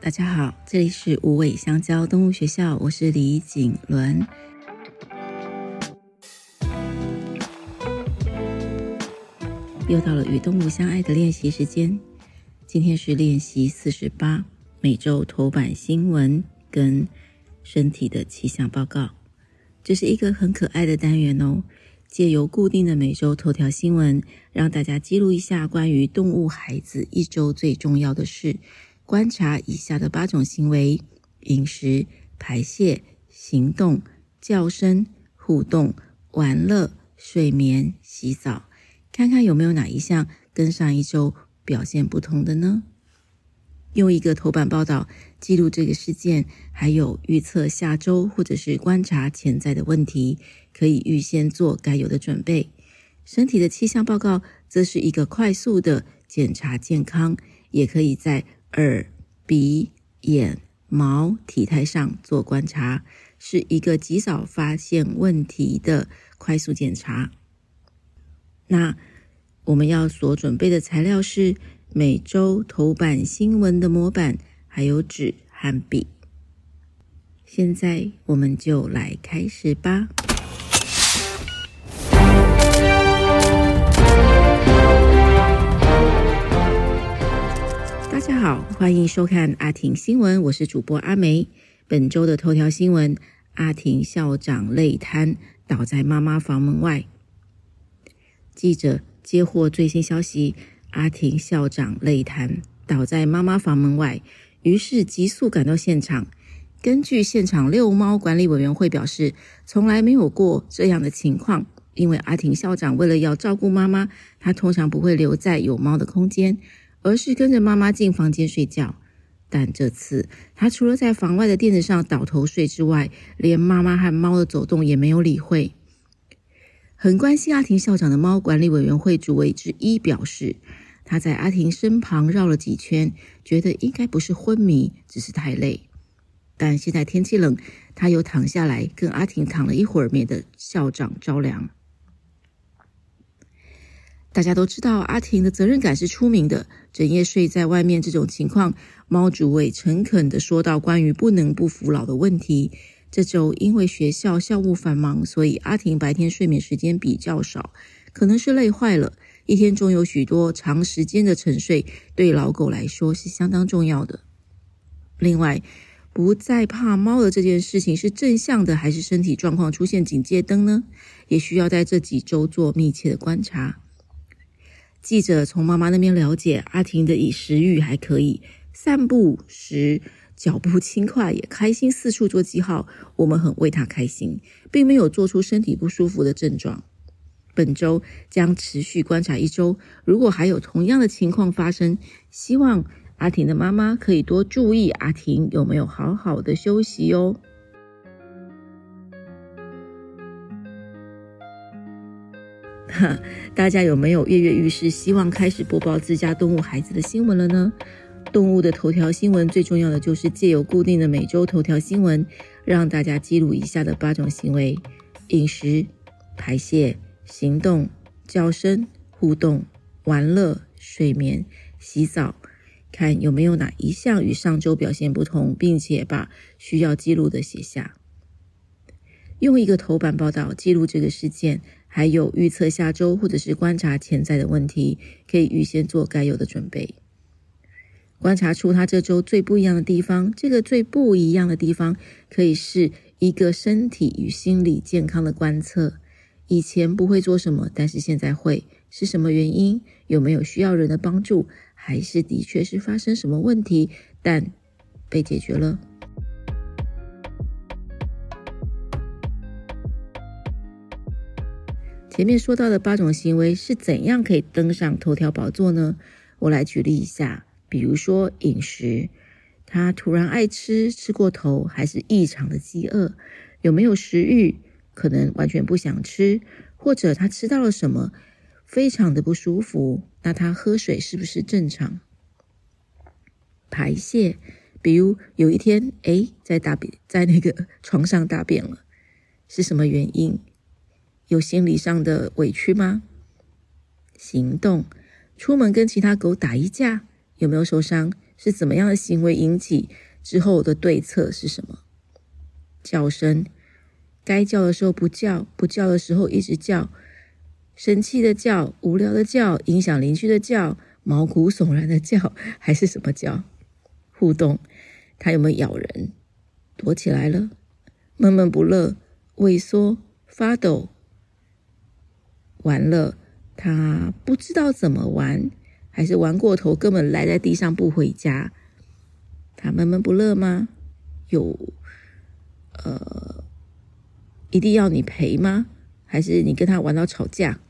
大家好，这里是无尾香蕉动物学校，我是李瑾伦。又到了与动物相爱的练习时间，今天是练习48，每周头版新闻跟身体的气象报告。这是一个很可爱的单元哦，借由固定的每周头条新闻，让大家记录一下关于动物孩子一周最重要的事，观察以下的8种行为：饮食、排泄、行动、叫声、互动、玩乐、睡眠、洗澡，看看有没有哪一项跟上一周表现不同的呢？用一个头版报道记录这个事件，还有预测下周或者是观察潜在的问题，可以预先做该有的准备。身体的气象报告则是一个快速的检查健康，也可以在耳、鼻、眼、毛、体态上做观察，是一个及早发现问题的快速检查。那我们要所准备的材料是每周头版新闻的模板，还有纸和笔。现在我们就来开始吧。大家好，欢迎收看阿婷新闻，我是主播阿梅。本周的头条新闻，阿婷校长累瘫倒在妈妈房门外。记者接获最新消息，阿婷校长累瘫倒在妈妈房门外，于是急速赶到现场。根据现场遛猫管理委员会表示，从来没有过这样的情况，因为阿婷校长为了要照顾妈妈，她通常不会留在有猫的空间，而是跟着妈妈进房间睡觉。但这次她除了在房外的垫子上倒头睡之外，连妈妈和猫的走动也没有理会。很关心阿婷校长的猫管理委员会主委之一表示，他在阿婷身旁绕了几圈，觉得应该不是昏迷，只是太累。但现在天气冷，他又躺下来跟阿婷躺了一会儿，免得校长着凉。大家都知道阿婷的责任感是出名的，整夜睡在外面这种情况，猫主委诚恳地说到关于不能不服老的问题。这周因为学校校务繁忙，所以阿婷白天睡眠时间比较少，可能是累坏了。一天中有许多长时间的沉睡，对老狗来说是相当重要的。另外，不再怕猫的这件事情是正向的，还是身体状况出现警戒灯呢？也需要在这几周做密切的观察。记者从妈妈那边了解，阿婷的食欲还可以，散步时脚步轻快，也开心四处做记号，我们很为他开心，并没有做出身体不舒服的症状。本周将持续观察一周，如果还有同样的情况发生，希望阿婷的妈妈可以多注意阿婷有没有好好的休息哦。大家有没有跃跃欲试，希望开始播报自家动物孩子的新闻了呢？动物的头条新闻最重要的就是借由固定的每周头条新闻，让大家记录以下的8种行为：饮食、排泄、行动、叫声、互动、玩乐、睡眠、洗澡，看有没有哪一项与上周表现不同，并且把需要记录的写下。用一个头版报道记录这个事件，还有预测下周或者是观察潜在的问题，可以预先做该有的准备。观察出他这周最不一样的地方，这个最不一样的地方可以是一个身体与心理健康的观测。以前不会做什么，但是现在会，是什么原因？有没有需要人的帮助？还是的确是发生什么问题，但被解决了？前面说到的8种行为是怎样可以登上头条宝座呢？我来举例一下。比如说饮食，他突然爱吃，吃过头，还是异常的饥饿？有没有食欲？可能完全不想吃，或者他吃到了什么，非常的不舒服。那他喝水是不是正常？排泄，比如有一天，在那个床上大便了，是什么原因？有心理上的委屈吗？行动，出门跟其他狗打一架。有没有受伤？是怎么样的行为引起，之后的对策是什么。叫声，该叫的时候不叫，不叫的时候一直叫，生气的叫，无聊的叫，影响邻居的叫，毛骨悚然的叫，还是什么叫。互动，它有没有咬人，躲起来了，闷闷不乐，畏缩，发抖，玩了，他不知道怎么玩，还是玩过头，根本赖在地上不回家，他闷闷不乐吗？有一定要你陪吗？还是你跟他玩到吵架？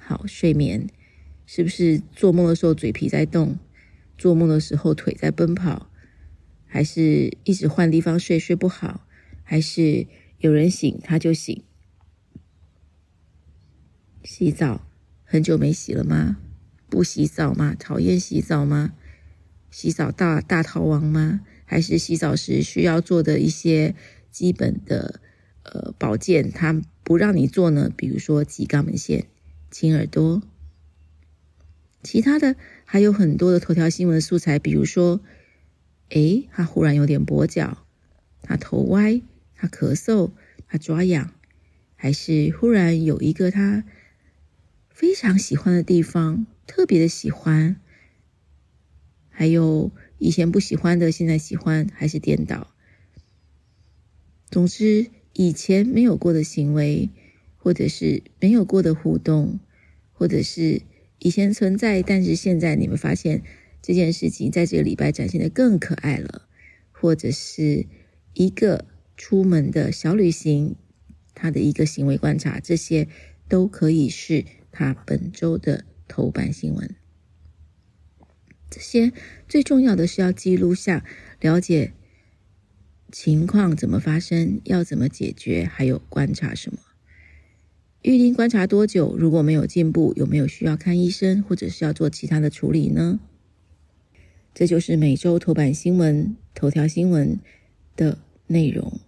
好，睡眠，是不是做梦的时候嘴皮在动，做梦的时候腿在奔跑，还是一直换地方睡，睡不好，还是有人醒他就醒？洗澡，很久没洗了吗？不洗澡吗？讨厌洗澡吗？洗澡大逃亡吗？还是洗澡时需要做的一些基本的保健它不让你做呢？比如说挤肛门腺，清耳朵。其他的还有很多的头条新闻素材，比如说他忽然有点跛脚，他头歪，他咳嗽，他抓痒，还是忽然有一个他非常喜欢的地方，特别的喜欢，还有以前不喜欢的现在喜欢，还是颠倒。总之，以前没有过的行为，或者是没有过的互动，或者是以前存在但是现在你们发现这件事情在这个礼拜展现的更可爱了，或者是一个出门的小旅行，他的一个行为观察，这些都可以是他本周的头版新闻。这些最重要的是要记录下，了解情况怎么发生，要怎么解决，还有观察什么。预定观察多久？如果没有进步，有没有需要看医生，或者是要做其他的处理呢？这就是每周头版新闻、头条新闻的内容。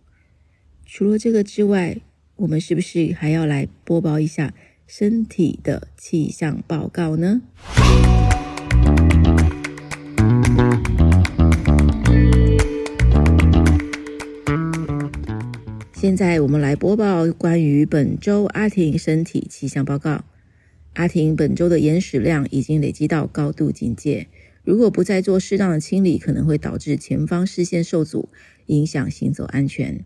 除了这个之外，我们是不是还要来播报一下身体的气象报告呢？现在我们来播报关于本周阿婷身体气象报告。阿婷本周的眼屎量已经累积到高度警戒，如果不再做适当的清理，可能会导致前方视线受阻，影响行走安全。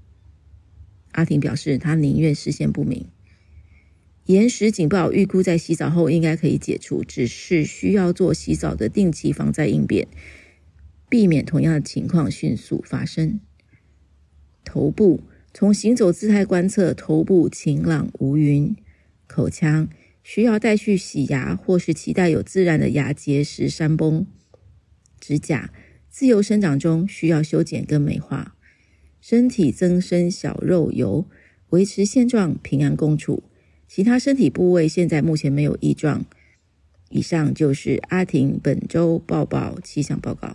阿婷表示，她宁愿视线不明。眼屎警报预估在洗澡后应该可以解除，只是需要做洗澡的定期防灾应变，避免同样的情况迅速发生。头部，从行走姿态观测，头部晴朗无云。口腔，需要带去洗牙或是期待有自然的牙结石山崩。指甲，自由生长中，需要修剪跟美化。身体增生小肉疣，维持现状，平安共处。其他身体部位现在目前没有异状。以上就是阿婷本周抱抱气象报告。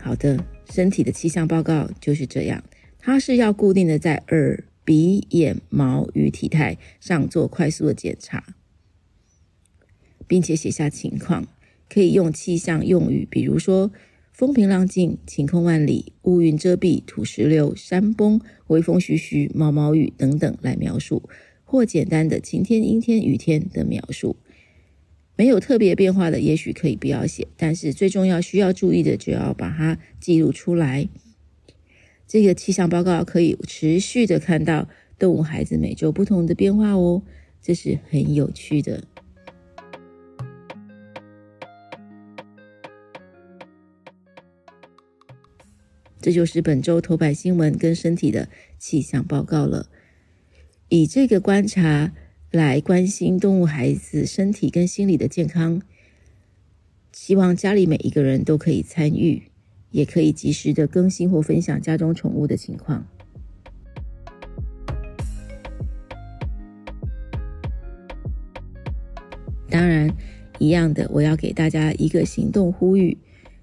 好的，身体的气象报告就是这样，它是要固定的在耳、鼻、眼、毛与体态上做快速的检查，并且写下情况，可以用气象用语，比如说风平浪静、晴空万里、乌云遮蔽、土石流、山崩、微风徐徐、毛毛雨等等来描述，或简单的晴天、阴天、雨天的描述。没有特别变化的也许可以不要写，但是最重要需要注意的就要把它记录出来。这个气象报告可以持续的看到动物孩子每周不同的变化哦，这是很有趣的。这就是本周头版新闻跟身体的气象报告了。以这个观察来关心动物孩子身体跟心理的健康，希望家里每一个人都可以参与，也可以及时的更新或分享家中宠物的情况。当然，一样的，我要给大家一个行动呼吁。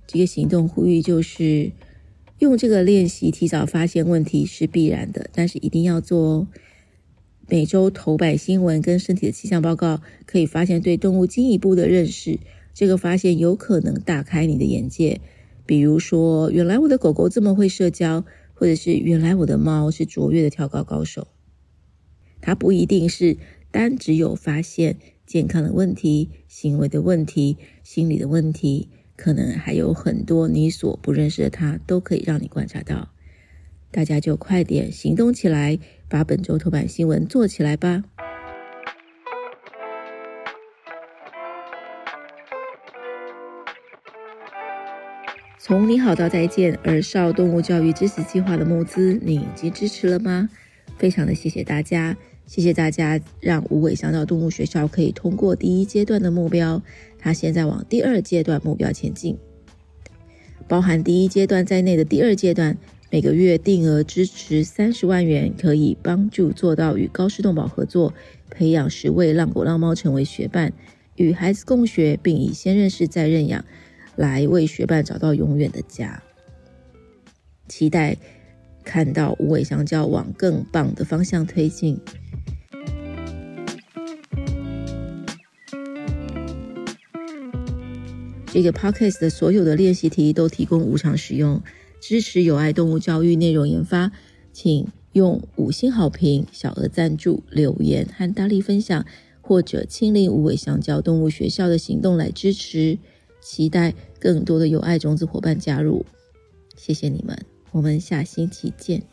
这个行动呼吁就是，用这个练习提早发现问题是必然的，但是一定要做哦。每周头版新闻跟身体的气象报告可以发现对动物进一步的认识，这个发现有可能大开你的眼界。比如说，原来我的狗狗这么会社交，或者是原来我的猫是卓越的跳高高手。它不一定是单只有发现健康的问题、行为的问题、心理的问题，可能还有很多你所不认识的它都可以让你观察到。大家就快点行动起来，把本周头版新闻做起来吧。从你好到再见儿少动物教育支持计划的募资，你已经支持了吗？非常的谢谢大家，谢谢大家让无尾香蕉动物学校可以通过第一阶段的目标，它现在往第二阶段目标前进。包含第一阶段在内的第二阶段，每个月定额支持30万元，可以帮助做到与高师动保合作，培养10位浪狗浪猫成为学伴，与孩子共学，并以先认识再认养来为学伴找到永远的家。期待看到无尾香蕉往更棒的方向推进。这个 podcast 的所有的练习题都提供无偿使用。支持友爱动物教育内容研发，请用5星好评、小额赞助、留言和大力分享，或者亲临无尾香蕉动物学校的行动来支持。期待更多的友爱种子伙伴加入，谢谢你们，我们下星期见。